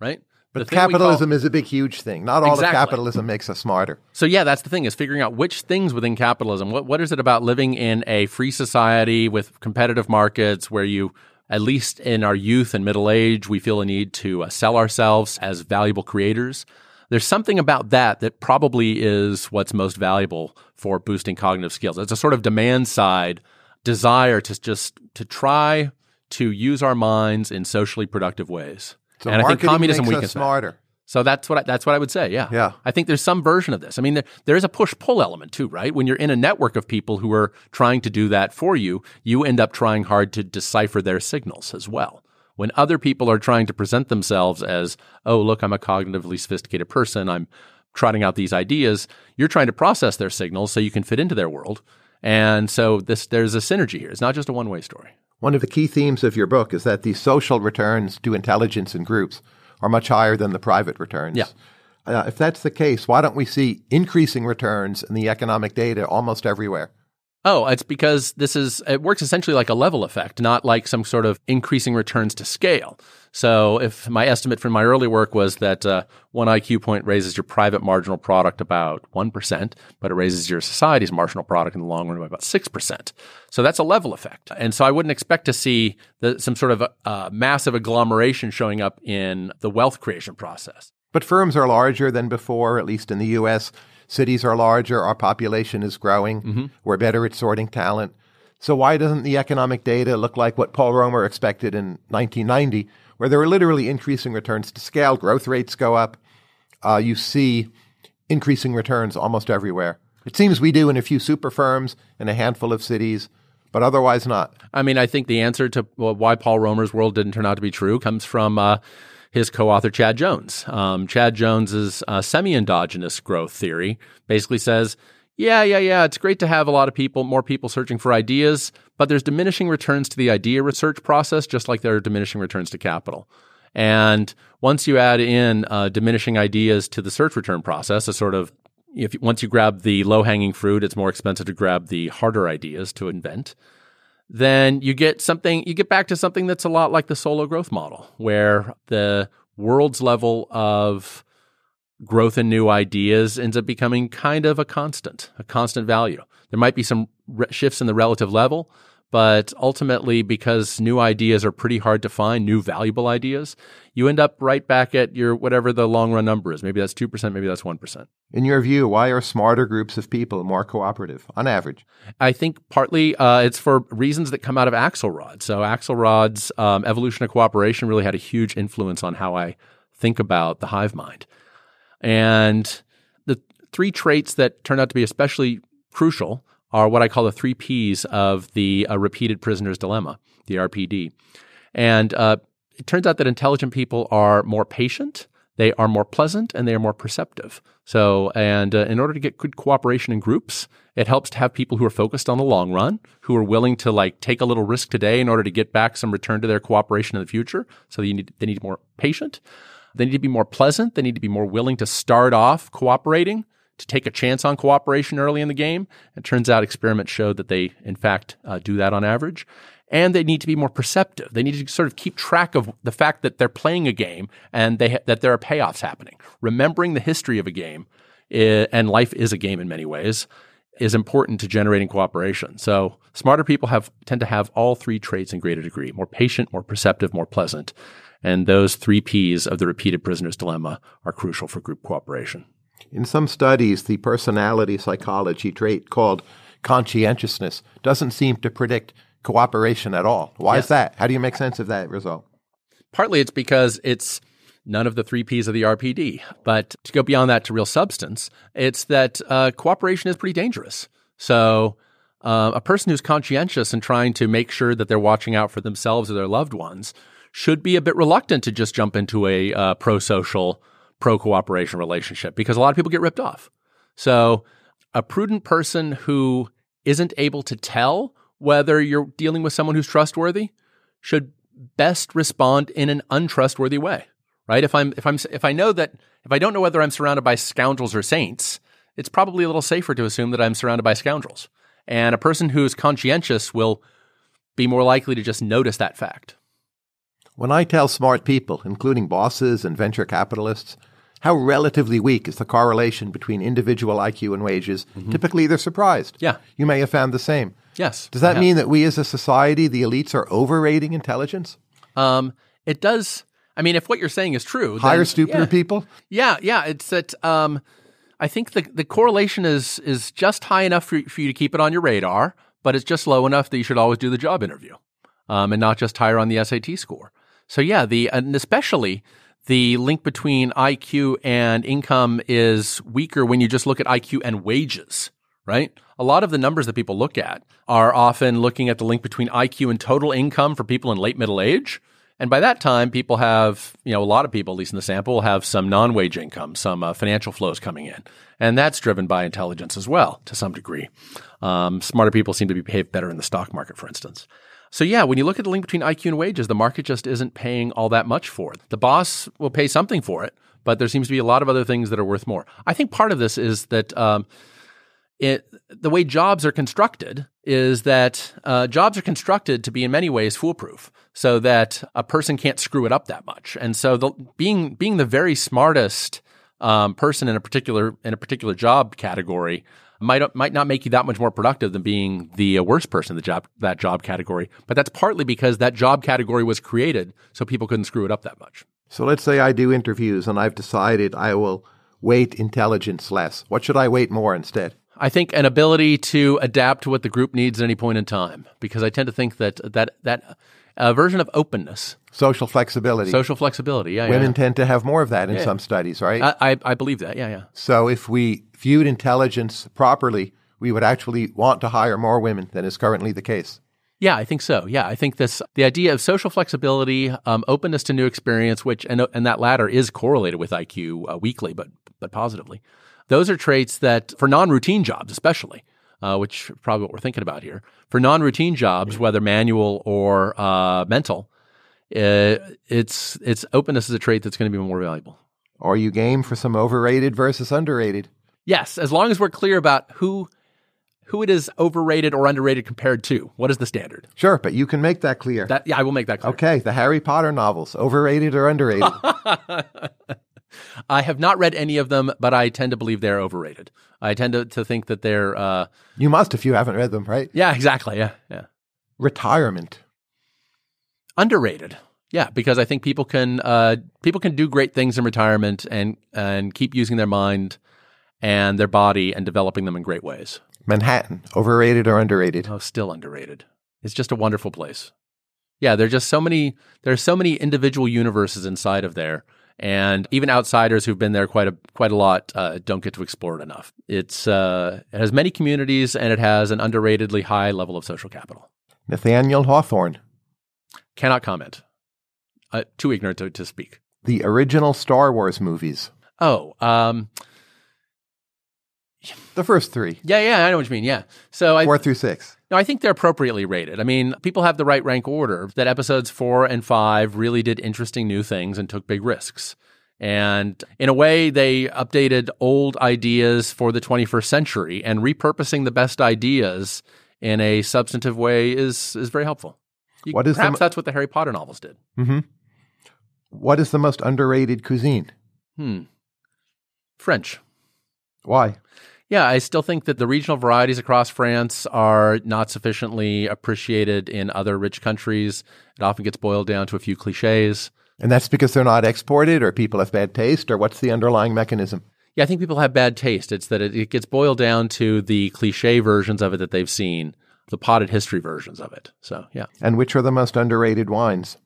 right? But capitalism call, is a big, huge thing. Not all exactly. of capitalism makes us smarter. So yeah, that's the thing, is figuring out which things within capitalism, what what is it about living in a free society with competitive markets where you, at least in our youth and middle age, we feel a need to uh, sell ourselves as valuable creators. There's something about that that probably is what's most valuable for boosting cognitive skills. It's a sort of demand side desire to just to try to use our minds in socially productive ways. So and I think communism makes us smarter. That. So that's what I, that's what I would say. Yeah. Yeah. I think there's some version of this. I mean, there, there is a push-pull element too, right? When you're in a network of people who are trying to do that for you, you end up trying hard to decipher their signals as well. When other people are trying to present themselves as, oh, look, I'm a cognitively sophisticated person, I'm trotting out these ideas, you're trying to process their signals so you can fit into their world. And so this there's a synergy here. It's not just a one-way story. One of the key themes of your book is that the social returns to intelligence in groups are much higher than the private returns. Yeah. Uh, if that's the case, why don't we see increasing returns in the economic data almost everywhere? Oh, it's because this is it works essentially like a level effect, not like some sort of increasing returns to scale. So if my estimate from my early work was that uh, one I Q point raises your private marginal product about one percent, but it raises your society's marginal product in the long run by about six percent. So that's a level effect. And so I wouldn't expect to see the, some sort of uh, massive agglomeration showing up in the wealth creation process. But firms are larger than before, at least in the U S Cities are larger. Our population is growing. Mm-hmm. We're better at sorting talent. So why doesn't the economic data look like what Paul Romer expected in nineteen ninety, where there are literally increasing returns to scale? Growth rates go up. Uh, you see increasing returns almost everywhere. It seems we do in a few super firms and a handful of cities, but otherwise not. I mean, I think the answer to why Paul Romer's world didn't turn out to be true comes from uh, his co-author, Chad Jones. Um, Chad Jones's uh, semi-endogenous growth theory basically says yeah, yeah, yeah, it's great to have a lot of people, more people searching for ideas, but there's diminishing returns to the idea research process, just like there are diminishing returns to capital. And once you add in uh, diminishing ideas to the search return process, a sort of, if once you grab the low-hanging fruit, it's more expensive to grab the harder ideas to invent. Then you get something, you get back to something that's a lot like the solo growth model, where the world's level of growth in new ideas ends up becoming kind of a constant, a constant value. There might be some re- shifts in the relative level, but ultimately, because new ideas are pretty hard to find, new valuable ideas, you end up right back at your whatever the long-run number is. Maybe that's two percent, maybe that's one percent. In your view, why are smarter groups of people more cooperative, on average? I think partly uh, it's for reasons that come out of Axelrod. So Axelrod's um, evolution of cooperation really had a huge influence on how I think about the hive mind. And the three traits that turned out to be especially crucial are what I call the three Ps of the uh, repeated prisoner's dilemma, the R P D. And uh, it turns out that intelligent people are more patient, they are more pleasant, and they are more perceptive. So, and uh, in order to get good cooperation in groups, it helps to have people who are focused on the long run, who are willing to like take a little risk today in order to get back some return to their cooperation in the future. So you need, they need more patient. They need to be more pleasant. They need to be more willing to start off cooperating, to take a chance on cooperation early in the game. It turns out experiments showed that they, in fact, uh, do that on average. And they need to be more perceptive. They need to sort of keep track of the fact that they're playing a game and they ha- that there are payoffs happening. Remembering the history of a game, is, and life is a game in many ways, is important to generating cooperation. So smarter people have tend to have all three traits in greater degree, more patient, more perceptive, more pleasant. And those three Ps of the repeated prisoner's dilemma are crucial for group cooperation. In some studies, the personality psychology trait called conscientiousness doesn't seem to predict cooperation at all. Why yes. is that? How do you make sense of that result? Partly it's because it's none of the three Ps of the R P D. But to go beyond that to real substance, it's that uh, cooperation is pretty dangerous. So uh, a person who's conscientious and trying to make sure that they're watching out for themselves or their loved ones should be a bit reluctant to just jump into a uh, pro-social pro-cooperation relationship because a lot of people get ripped off. So a prudent person who isn't able to tell whether you're dealing with someone who's trustworthy should best respond in an untrustworthy way, right? If I'm if I'm if I know that if I don't know whether I'm surrounded by scoundrels or saints, it's probably a little safer to assume that I'm surrounded by scoundrels. And a person who's conscientious will be more likely to just notice that fact. When I tell smart people, including bosses and venture capitalists, how relatively weak is the correlation between individual I Q and wages, mm-hmm. typically they're surprised. Yeah. You may have found the same. Yes. Does that mean that we as a society, the elites, are overrating intelligence? Um, it does. I mean, if what you're saying is true. Then, hire stupider yeah. people? Yeah, yeah. It's that um, I think the, the correlation is is just high enough for, for you to keep it on your radar, but it's just low enough that you should always do the job interview um, and not just hire on the S A T score. So yeah, the and especially the link between I Q and income is weaker when you just look at I Q and wages, right? A lot of the numbers that people look at are often looking at the link between I Q and total income for people in late middle age. And by that time, people have, you know, a lot of people, at least in the sample, have some non-wage income, some uh, financial flows coming in. And that's driven by intelligence as well, to some degree. Um, smarter people seem to behave better in the stock market, for instance. So yeah, when you look at the link between I Q and wages, the market just isn't paying all that much for it. The boss will pay something for it, but there seems to be a lot of other things that are worth more. I think part of this is that um, it, the way jobs are constructed is that uh, jobs are constructed to be in many ways foolproof so that a person can't screw it up that much. And so the, being being the very smartest um, person in a particular in a particular job category might might not make you that much more productive than being the worst person in the job that job category. But that's partly because that job category was created so people couldn't screw it up that much. So let's say I do interviews and I've decided I will weight intelligence less. What should I weight more instead? I think an ability to adapt to what the group needs at any point in time, because I tend to think that that that uh, version of openness. Social flexibility. Social flexibility, yeah, Women yeah. tend to have more of that in yeah. some studies, right? I, I, I believe that, yeah, yeah. So if we viewed intelligence properly, we would actually want to hire more women than is currently the case. Yeah, I think so. Yeah, I think this the idea of social flexibility, um, openness to new experience, which and and that latter is correlated with I Q uh, weakly, but but positively. Those are traits that, for non-routine jobs especially, uh, which is probably what we're thinking about here, for non-routine jobs, yeah. whether manual or uh, mental, uh, it's it's openness is a trait that's going to be more valuable. Are you game for some overrated versus underrated? Yes, as long as we're clear about who who it is overrated or underrated compared to. What is the standard? Sure, but you can make that clear. That, yeah, I will make that clear. Okay, the Harry Potter novels, overrated or underrated? I have not read any of them, but I tend to believe they're overrated. I tend to, to think that they're... Uh, you must if you haven't read them, right? Yeah, exactly. Yeah, yeah. Retirement. Underrated. Yeah, because I think people can uh, people can do great things in retirement and and keep using their mind and their body and developing them in great ways. Manhattan, overrated or underrated? Oh, still underrated. It's just a wonderful place. Yeah, there are just so many there are so many individual universes inside of there, and even outsiders who've been there quite a quite a lot uh, don't get to explore it enough. It's uh, it has many communities and it has an underratedly high level of social capital. Nathaniel Hawthorne, cannot comment. Uh, too ignorant to, to speak. The original Star Wars movies. Oh, um, the first three. Yeah, yeah, I know what you mean. Yeah, so I, four through six. No, I think they're appropriately rated. I mean, people have the right rank order. That episodes four and five really did interesting new things and took big risks. And in a way, they updated old ideas for the twenty-first century, and repurposing the best ideas in a substantive way is is very helpful. You, what is perhaps the, that's what the Harry Potter novels did. Mm-hmm. What is the most underrated cuisine? Hmm. French. Why? Yeah, I still think that the regional varieties across France are not sufficiently appreciated in other rich countries. It often gets boiled down to a few cliches. And that's because they're not exported, or people have bad taste, or what's the underlying mechanism? Yeah, I think people have bad taste. It's that it, it gets boiled down to the cliche versions of it that they've seen, the potted history versions of it. So, yeah. And which are the most underrated wines?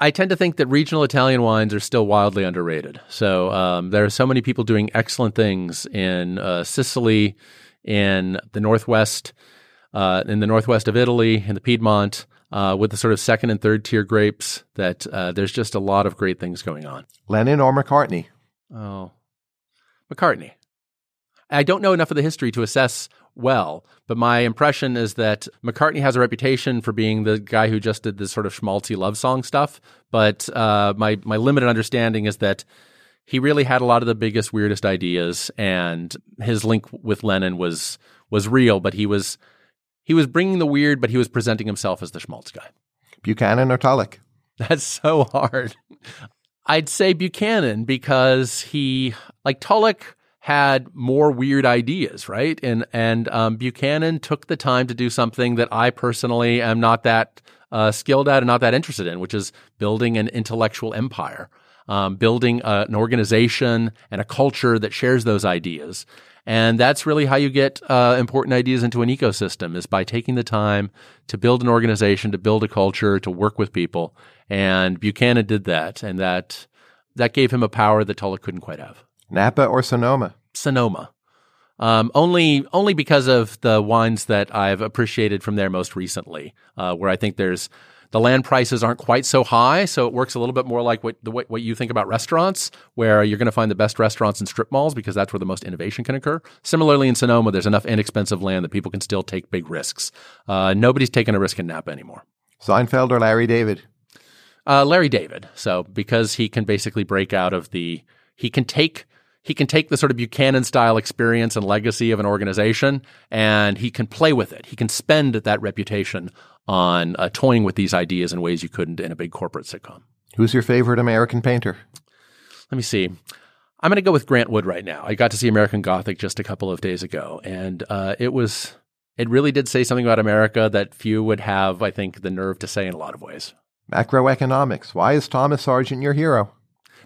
I tend to think that regional Italian wines are still wildly underrated. So um, there are so many people doing excellent things in uh, Sicily, in the Northwest, uh, in the Northwest of Italy, in the Piedmont, uh, with the sort of second and third tier grapes that uh, there's just a lot of great things going on. Lennon or McCartney? Oh, McCartney. I don't know enough of the history to assess well, but my impression is that McCartney has a reputation for being the guy who just did this sort of schmaltzy love song stuff, but uh, my, my limited understanding is that he really had a lot of the biggest, weirdest ideas, and his link with Lennon was was real, but he was he was bringing the weird, but he was presenting himself as the schmaltz guy. Buchanan or Tulloch? That's so hard. I'd say Buchanan because he, like Tulloch, had more weird ideas, right? And and um, Buchanan took the time to do something that I personally am not that uh, skilled at and not that interested in, which is building an intellectual empire, um, building a, an organization and a culture that shares those ideas. And that's really how you get uh, important ideas into an ecosystem, is by taking the time to build an organization, to build a culture, to work with people. And Buchanan did that, and that that gave him a power that Tulloch couldn't quite have. Napa or Sonoma? Sonoma. Um, only only because of the wines that I've appreciated from there most recently, uh, where I think there's the land prices aren't quite so high, so it works a little bit more like what the, what you think about restaurants, where you're going to find the best restaurants in strip malls because that's where the most innovation can occur. Similarly, in Sonoma, there's enough inexpensive land that people can still take big risks. Uh, nobody's taking a risk in Napa anymore. Seinfeld or Larry David? Uh, Larry David. So because he can basically break out of the – he can take – He can take the sort of Buchanan-style experience and legacy of an organization, and he can play with it. He can spend that reputation on uh, toying with these ideas in ways you couldn't in a big corporate sitcom. Who's your favorite American painter? Let me see. I'm going to go with Grant Wood right now. I got to see American Gothic just a couple of days ago, and uh, it was it really did say something about America that few would have, I think, the nerve to say in a lot of ways. Macroeconomics. Why is Thomas Sargent your hero?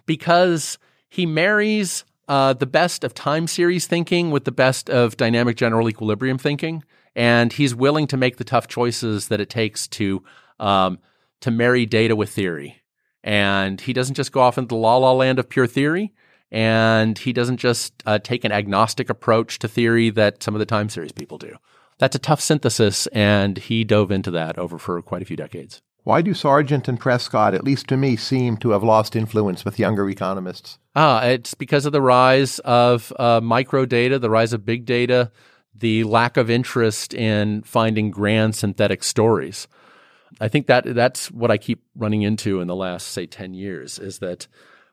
Because he marries... Uh, the best of time series thinking with the best of dynamic general equilibrium thinking, and he's willing to make the tough choices that it takes to um, to marry data with theory. And he doesn't just go off into the la-la land of pure theory, and he doesn't just uh, take an agnostic approach to theory that some of the time series people do. That's a tough synthesis, and he dove into that over for quite a few decades. Why do Sargent and Prescott, at least to me, seem to have lost influence with younger economists? Ah, it's because of the rise of uh, micro data, the rise of big data, the lack of interest in finding grand synthetic stories. I think that that's what I keep running into in the last, say, ten years, is that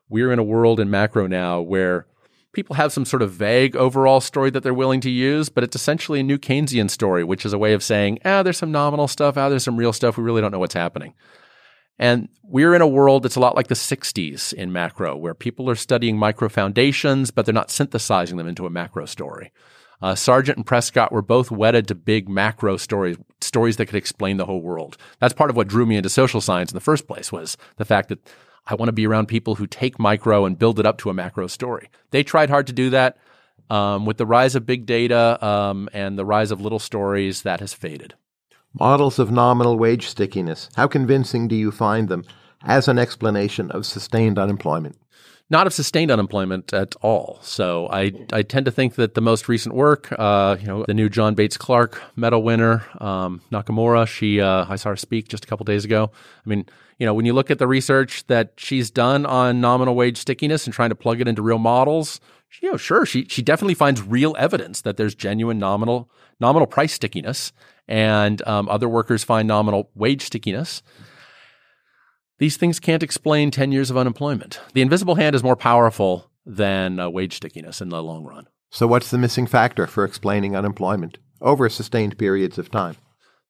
we're in a world in macro now where people have some sort of vague overall story that they're willing to use, but it's essentially a new Keynesian story, which is a way of saying, ah, there's some nominal stuff, ah, there's some real stuff, we really don't know what's happening. And we're in a world that's a lot like the sixties in macro, where people are studying micro foundations, but they're not synthesizing them into a macro story. Uh, Sargent and Prescott were both wedded to big macro stories, stories that could explain the whole world. That's part of what drew me into social science in the first place, was the fact that I want to be around people who take micro and build it up to a macro story. They tried hard to do that. Um, with the rise of big data um, and the rise of little stories, that has faded. Models of nominal wage stickiness. How convincing do you find them as an explanation of sustained unemployment? Not of sustained unemployment at all. So I, I tend to think that the most recent work, uh, you know, the new John Bates Clark medal winner, um, Nakamura, she, uh, I saw her speak just a couple days ago. I mean, you know, when you look at the research that she's done on nominal wage stickiness and trying to plug it into real models, you know, sure, she she definitely finds real evidence that there's genuine nominal nominal price stickiness, and um, other workers find nominal wage stickiness. These things can't explain ten years of unemployment. The invisible hand is more powerful than uh, wage stickiness in the long run. So what's the missing factor for explaining unemployment over sustained periods of time?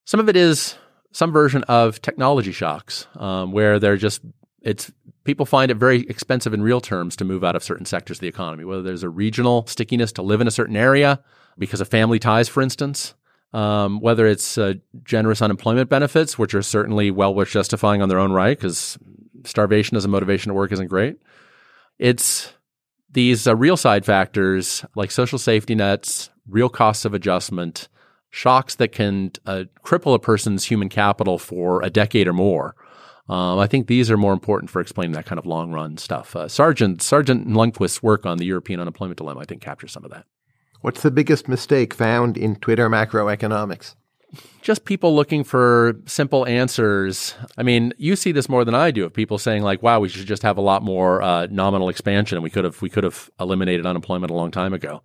Some of it is some version of technology shocks, um, where they're just it's people find it very expensive in real terms to move out of certain sectors of the economy, whether there's a regional stickiness to live in a certain area because of family ties, for instance. Um, whether it's uh, generous unemployment benefits, which are certainly well worth justifying on their own right, because starvation as a motivation to work isn't great. It's these uh, real side factors like social safety nets, real costs of adjustment, shocks that can uh, cripple a person's human capital for a decade or more. Um, I think these are more important for explaining that kind of long-run stuff. Uh, Sargent, Sargent and Lundquist's work on the European unemployment dilemma, I think, captures some of that. What's the biggest mistake found in Twitter macroeconomics? Just people looking for simple answers. I mean, you see this more than I do, of people saying like, wow, we should just have a lot more uh, nominal expansion, and we could have we could have eliminated unemployment a long time ago.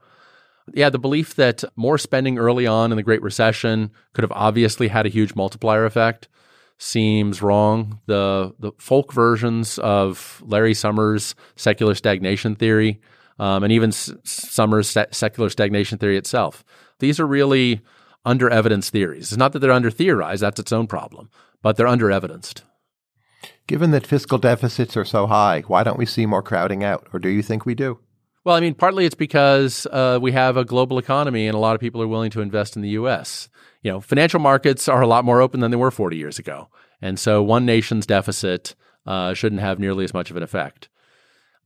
Yeah, the belief that more spending early on in the Great Recession could have obviously had a huge multiplier effect seems wrong. The, the folk versions of Larry Summers' secular stagnation theory, Um, and even S- Summers' se- secular stagnation theory itself. These are really under-evidenced theories. It's not that they're under-theorized, that's its own problem, but they're under-evidenced. Given that fiscal deficits are so high, why don't we see more crowding out, or do you think we do? Well, I mean, partly it's because uh, we have a global economy and a lot of people are willing to invest in the U S. You know, financial markets are a lot more open than they were forty years ago, and so one nation's deficit uh, shouldn't have nearly as much of an effect.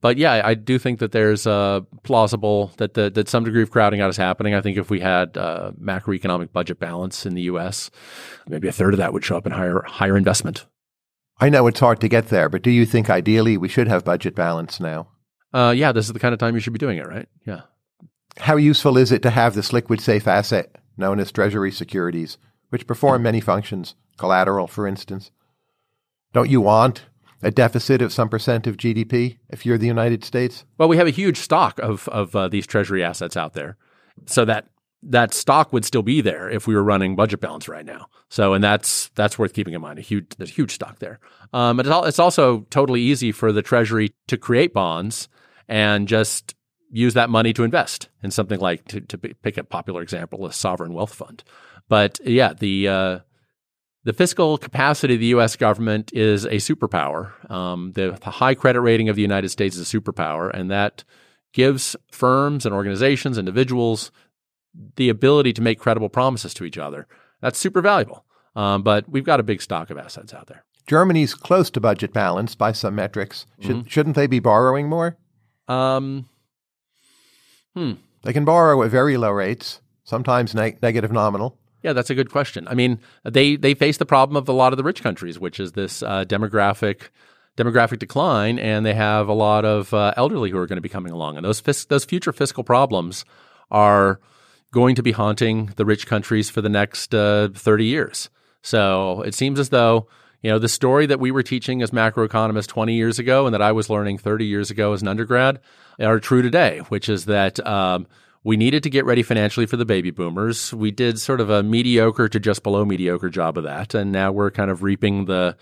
But yeah, I do think that there's uh, plausible that the, that some degree of crowding out is happening. I think if we had uh, macroeconomic budget balance in the U S, maybe a third of that would show up in higher higher investment. I know it's hard to get there, but do you think ideally we should have budget balance now? Uh, yeah, this is the kind of time you should be doing it, right? Yeah. How useful is it to have this liquid safe asset known as Treasury securities, which perform many functions, collateral, for instance? Don't you want a deficit of some percent of G D P if you're the United States? Well, we have a huge stock of of uh, these Treasury assets out there. So that that stock would still be there if we were running budget balance right now. So, and that's that's worth keeping in mind. A huge, there's a huge stock there. Um, it's, all, it's also totally easy for the Treasury to create bonds and just use that money to invest in something like, to, to pick a popular example, a sovereign wealth fund. But yeah, the... Uh, The fiscal capacity of the U S government is a superpower. Um, the, the high credit rating of the United States is a superpower, and that gives firms and organizations, individuals, the ability to make credible promises to each other. That's super valuable, um, but we've got a big stock of assets out there. Germany's close to budget balance by some metrics. Should, mm-hmm. Shouldn't they be borrowing more? Um, hmm. They can borrow at very low rates, sometimes ne- negative nominal. Yeah, that's a good question. I mean, they they face the problem of a lot of the rich countries, which is this uh, demographic demographic decline, and they have a lot of uh, elderly who are going to be coming along. And those fis- those future fiscal problems are going to be haunting the rich countries for the next uh, thirty years. So it seems as though You know, the story that we were teaching as macroeconomists twenty years ago and that I was learning thirty years ago as an undergrad are true today, which is that um, we needed to get ready financially for the baby boomers. We did sort of a mediocre to just below mediocre job of that, and now we're kind of reaping the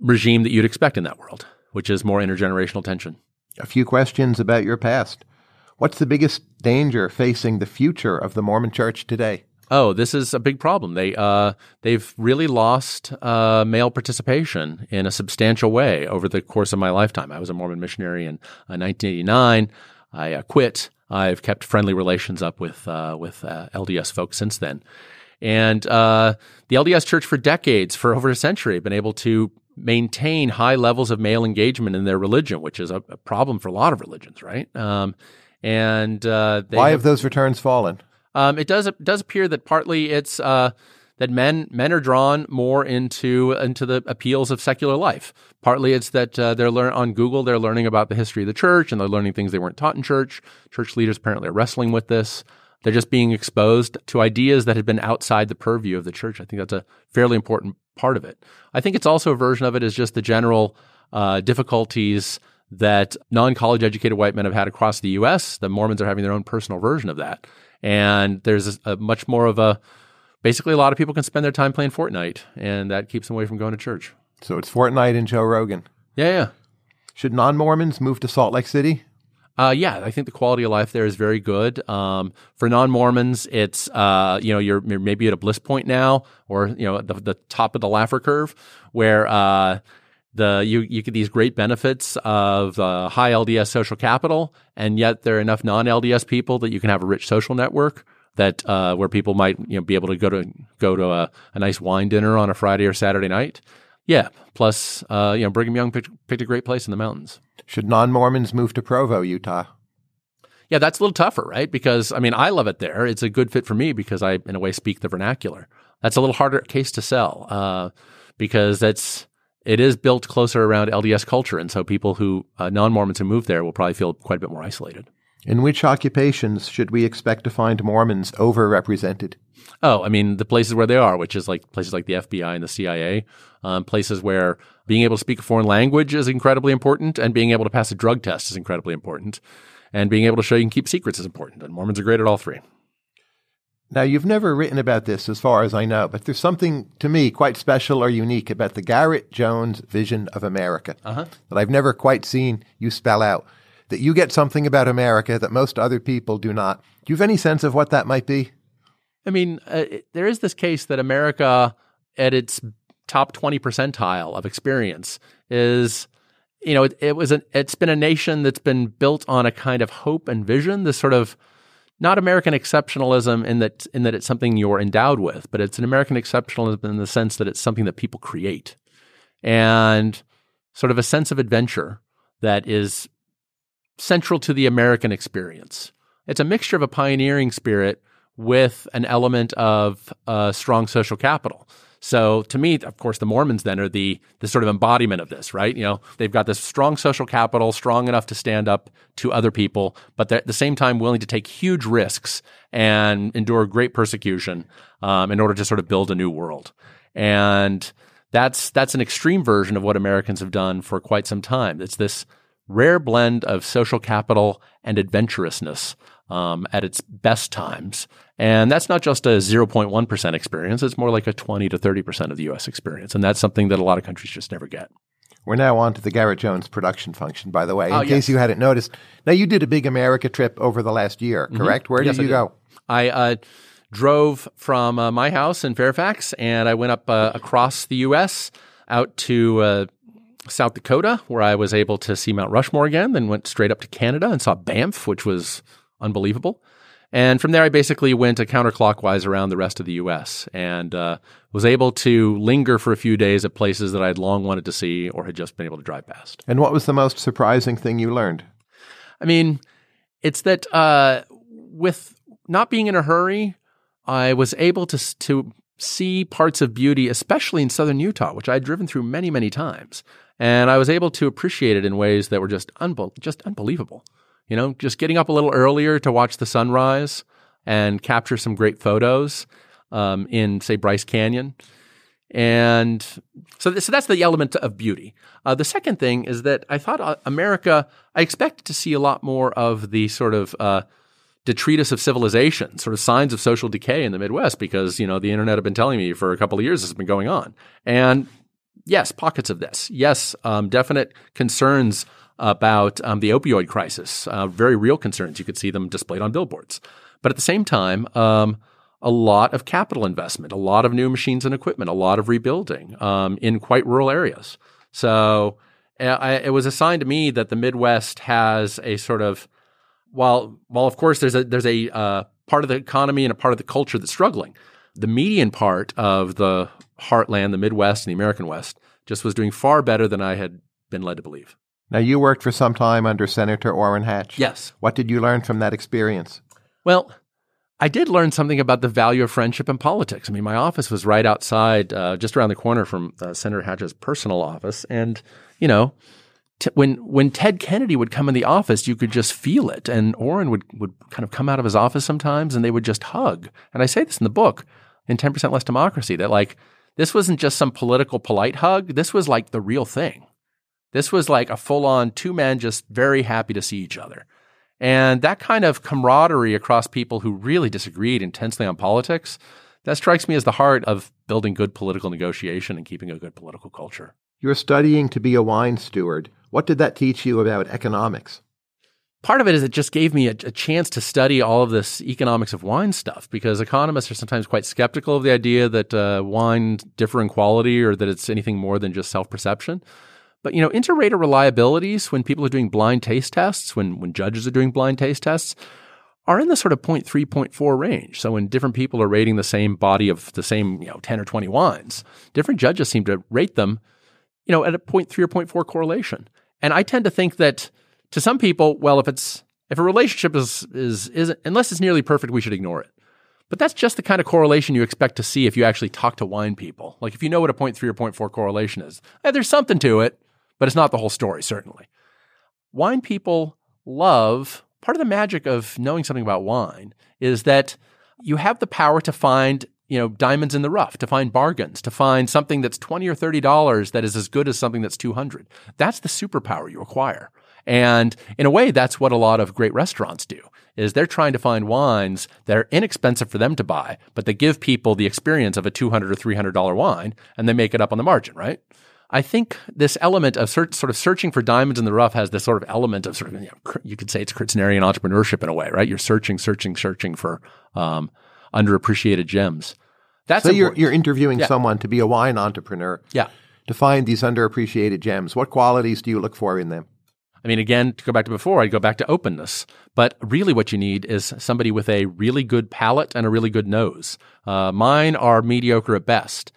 regime that you'd expect in that world, which is more intergenerational tension. A few questions about your past. What's the biggest danger facing the future of the Mormon Church today? Oh, this is a big problem. They, uh, they've really lost uh, male participation in a substantial way over the course of my lifetime. I was a Mormon missionary in uh, nineteen eighty-nine. I uh, quit. I've kept friendly relations up with uh, with uh, L D S folks since then. And uh, the L D S Church for decades, for over a century, have been able to maintain high levels of male engagement in their religion, which is a, a problem for a lot of religions, right? Um, and uh, they Why have, have those returns fallen? Um, it does it does appear that partly it's uh, that men men are drawn more into into the appeals of secular life. Partly it's that uh, they're learn on Google they're learning about the history of the church and they're learning things they weren't taught in church. Church leaders apparently are wrestling with this. They're just being exposed to ideas that had been outside the purview of the church. I think that's a fairly important part of it. I think it's also a version of it is just the general uh, difficulties that non-college educated white men have had across the U S. The Mormons are having their own personal version of that. And there's a, a much more of a, basically a lot of people can spend their time playing Fortnite, and that keeps them away from going to church. So it's Fortnite and Joe Rogan. Yeah, yeah. Should non-Mormons move to Salt Lake City? Uh, yeah, I think the quality of life there is very good. Um, for non-Mormons, it's, uh, you know, you're, you're maybe at a bliss point now, or, you know, at the, the top of the Laffer curve, where uh, the you, you get these great benefits of uh, high L D S social capital, and yet there are enough non-L D S people that you can have a rich social network that uh, where people might you know be able to go to go to a, a nice wine dinner on a Friday or Saturday night. Yeah, plus uh, you know Brigham Young picked, picked a great place in the mountains. Should non-Mormons move to Provo, Utah? Yeah, that's a little tougher, right? Because I mean, I love it there. It's a good fit for me because I, in a way, speak the vernacular. That's a little harder case to sell uh, because that's. It is built closer around L D S culture, and so people who, uh, non-Mormons who move there will probably feel quite a bit more isolated. In which occupations should we expect to find Mormons overrepresented? Oh, I mean, the places where they are, which is like places like the F B I and the C I A, um, places where being able to speak a foreign language is incredibly important, and being able to pass a drug test is incredibly important, and being able to show you can keep secrets is important, and Mormons are great at all three. Now, you've never written about this as far as I know, but there's something to me quite special or unique about the Garett Jones vision of America uh-huh. that I've never quite seen you spell out, that you get something about America that most other people do not. Do you have any sense of what that might be? I mean, uh, it, there is this case that America at its top twenty percentile of experience is, you know, it, it was an, it's been a nation that's been built on a kind of hope and vision, this sort of not American exceptionalism in that in that it's something you're endowed with, but it's an American exceptionalism in the sense that it's something that people create and sort of a sense of adventure that is central to the American experience. It's a mixture of a pioneering spirit with an element of uh, strong social capital. So to me, of course, the Mormons then are the the sort of embodiment of this, right? You know, they've got this strong social capital, strong enough to stand up to other people, but they're at the same time willing to take huge risks and endure great persecution um, in order to sort of build a new world. And that's that's an extreme version of what Americans have done for quite some time. It's this rare blend of social capital and adventurousness um, at its best times. And that's not just a zero point one percent experience. It's more like a twenty to thirty percent of the U S experience. And that's something that a lot of countries just never get. We're now on to the Garett Jones production function, by the way, in oh, yes. case you hadn't noticed. Now, you did a big America trip over the last year, correct? Mm-hmm. Where yes, did you I did. go? I uh, drove from uh, my house in Fairfax, and I went up uh, across the U S out to uh, South Dakota, where I was able to see Mount Rushmore again, then went straight up to Canada and saw Banff, which was unbelievable. And from there, I basically went a counterclockwise around the rest of the U S and uh, was able to linger for a few days at places that I'd long wanted to see or had just been able to drive past. And what was the most surprising thing you learned? I mean, it's that uh, with not being in a hurry, I was able to, to see parts of beauty, especially in southern Utah, which I'd driven through many, many times. And I was able to appreciate it in ways that were just unbe- just unbelievable. You know, just getting up a little earlier to watch the sunrise and capture some great photos um, in, say, Bryce Canyon. And so, th- so that's the element of beauty. Uh, the second thing is that I thought America, I expected to see a lot more of the sort of uh, detritus of civilization, sort of signs of social decay in the Midwest, because, you know, the internet have been telling me for a couple of years this has been going on. And yes, pockets of this. Yes, um, definite concerns about um, the opioid crisis, uh, very real concerns. You could see them displayed on billboards. But at the same time, um, a lot of capital investment, a lot of new machines and equipment, a lot of rebuilding um, in quite rural areas. So uh, I, it was a sign to me that the Midwest has a sort of, while while of course there's a there's a uh, part of the economy and a part of the culture that's struggling. The median part of the heartland, the Midwest and the American West, just was doing far better than I had been led to believe. Now, you worked for some time under Senator Orrin Hatch. Yes. What did you learn from that experience? Well, I did learn something about the value of friendship and politics. I mean, my office was right outside, uh, just around the corner from uh, Senator Hatch's personal office. And, you know, t- when when Ted Kennedy would come in the office, you could just feel it. And Orrin would, would kind of come out of his office sometimes, and they would just hug. And I say this in the book, in ten percent Less Democracy, that like this wasn't just some political polite hug. This was like the real thing. This was like a full-on two men just very happy to see each other. And that kind of camaraderie across people who really disagreed intensely on politics, that strikes me as the heart of building good political negotiation and keeping a good political culture. You're studying to be a wine steward. What did that teach you about economics? Part of it is it just gave me a, a chance to study all of this economics of wine stuff, because economists are sometimes quite skeptical of the idea that uh, wine differ in quality or that it's anything more than just self-perception. But, you know, inter-rater reliabilities, when people are doing blind taste tests, when when judges are doing blind taste tests, are in the sort of zero point three, zero point four range. So when different people are rating the same body of the same, you know, ten or twenty wines, different judges seem to rate them, you know, at a zero point three or zero point four correlation. And I tend to think that to some people, well, if it's if a relationship is is isn't unless it's nearly perfect, we should ignore it. But that's just the kind of correlation you expect to see if you actually talk to wine people. Like if you know what a zero point three or zero point four correlation is, eh, there's something to it. But it's not the whole story, certainly. Wine people love – part of the magic of knowing something about wine is that you have the power to find, you know, diamonds in the rough, to find bargains, to find something that's twenty dollars or thirty dollars that is as good as something that's two hundred dollars. That's the superpower you acquire. And in a way, that's what a lot of great restaurants do, is they're trying to find wines that are inexpensive for them to buy, but they give people the experience of a two hundred dollars or three hundred dollars wine, and they make it up on the margin, right? I think this element of sort of searching for diamonds in the rough has this sort of element of sort of, you know, you could say it's Kritznerian entrepreneurship in a way, right? You're searching, searching, searching for um, underappreciated gems. That's so you're, you're interviewing yeah. someone to be a wine entrepreneur yeah. to find these underappreciated gems. What qualities do you look for in them? I mean, again, to go back to before, I'd go back to openness. But really what you need is somebody with a really good palate and a really good nose. Uh, mine are mediocre at best.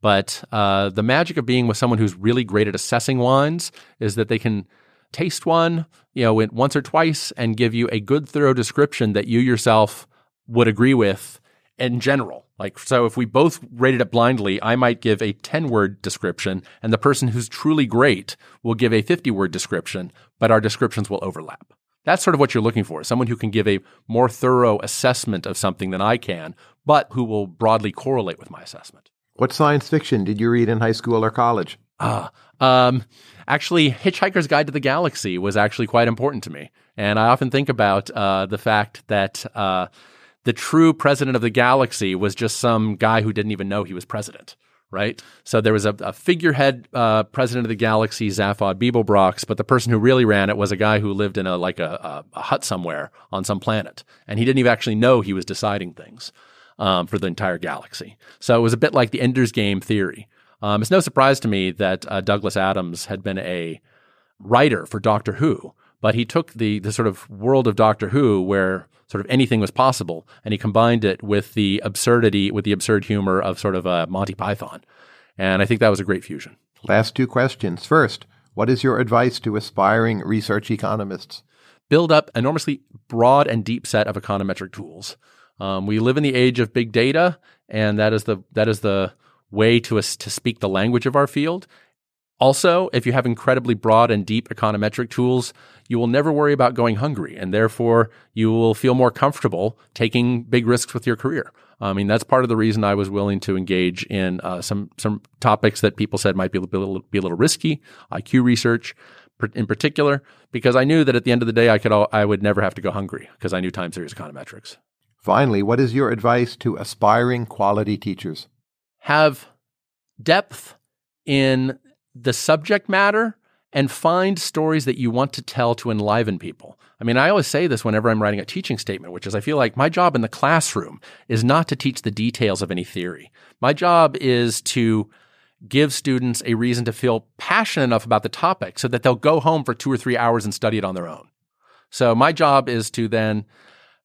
But uh, the magic of being with someone who's really great at assessing wines is that they can taste one, you know, once or twice and give you a good, thorough description that you yourself would agree with in general. Like, so if we both rated it blindly, I might give a ten-word description, and the person who's truly great will give a fifty-word description, but our descriptions will overlap. That's sort of what you're looking for, someone who can give a more thorough assessment of something than I can, but who will broadly correlate with my assessment. What science fiction did you read in high school or college? Ah, um, actually, Hitchhiker's Guide to the Galaxy was actually quite important to me. And I often think about uh, the fact that uh, the true president of the galaxy was just some guy who didn't even know he was president, right? So there was a, a figurehead uh, president of the galaxy, Zaphod Beeblebrox, but the person who really ran it was a guy who lived in a like a, a, a hut somewhere on some planet. And he didn't even actually know he was deciding things. Um, for the entire galaxy. So it was a bit like the Ender's Game theory. Um, it's no surprise to me that uh, Douglas Adams had been a writer for Doctor Who, but he took the the sort of world of Doctor Who where sort of anything was possible, and he combined it with the absurdity, with the absurd humor of sort of uh, Monty Python. And I think that was a great fusion. Last two questions. First, what is your advice to aspiring research economists? Build up an enormously broad and deep set of econometric tools. Um, we live in the age of big data, and that is the that is the way to us to speak the language of our field. Also, if you have incredibly broad and deep econometric tools, you will never worry about going hungry, and therefore you will feel more comfortable taking big risks with your career. I mean, that's part of the reason I was willing to engage in uh, some some topics that people said might be a little, be a little risky, I Q research in particular, because I knew that at the end of the day, I could all, I would never have to go hungry because I knew time series econometrics. Finally, what is your advice to aspiring quality teachers? Have depth in the subject matter and find stories that you want to tell to enliven people. I mean, I always say this whenever I'm writing a teaching statement, which is I feel like my job in the classroom is not to teach the details of any theory. My job is to give students a reason to feel passionate enough about the topic so that they'll go home for two or three hours and study it on their own. So my job is to then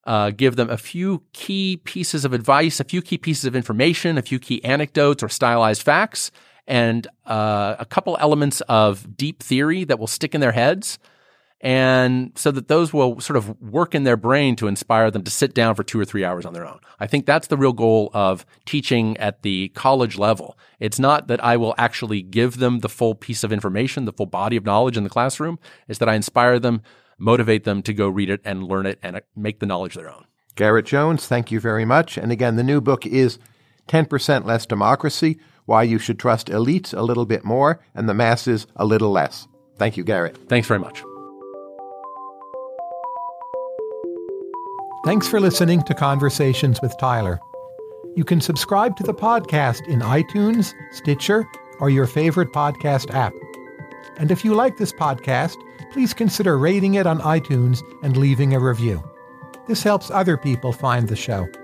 uh, give them a few key pieces of advice, a few key pieces of information, a few key anecdotes or stylized facts, and uh, a couple elements of deep theory that will stick in their heads, and so that those will sort of work in their brain to inspire them to sit down for two or three hours on their own. I think that's the real goal of teaching at the college level. It's not that I will actually give them the full piece of information, the full body of knowledge in the classroom. It's that I inspire them, motivate them to go read it and learn it and make the knowledge their own. Garett Jones, thank you very much. And again, the new book is ten percent Less Democracy, Why You Should Trust Elites a Little Bit More and the Masses a Little Less. Thank you, Garett. Thanks very much. Thanks for listening to Conversations with Tyler. You can subscribe to the podcast in iTunes, Stitcher, or your favorite podcast app. And if you like this podcast, please consider rating it on iTunes and leaving a review. This helps other people find the show.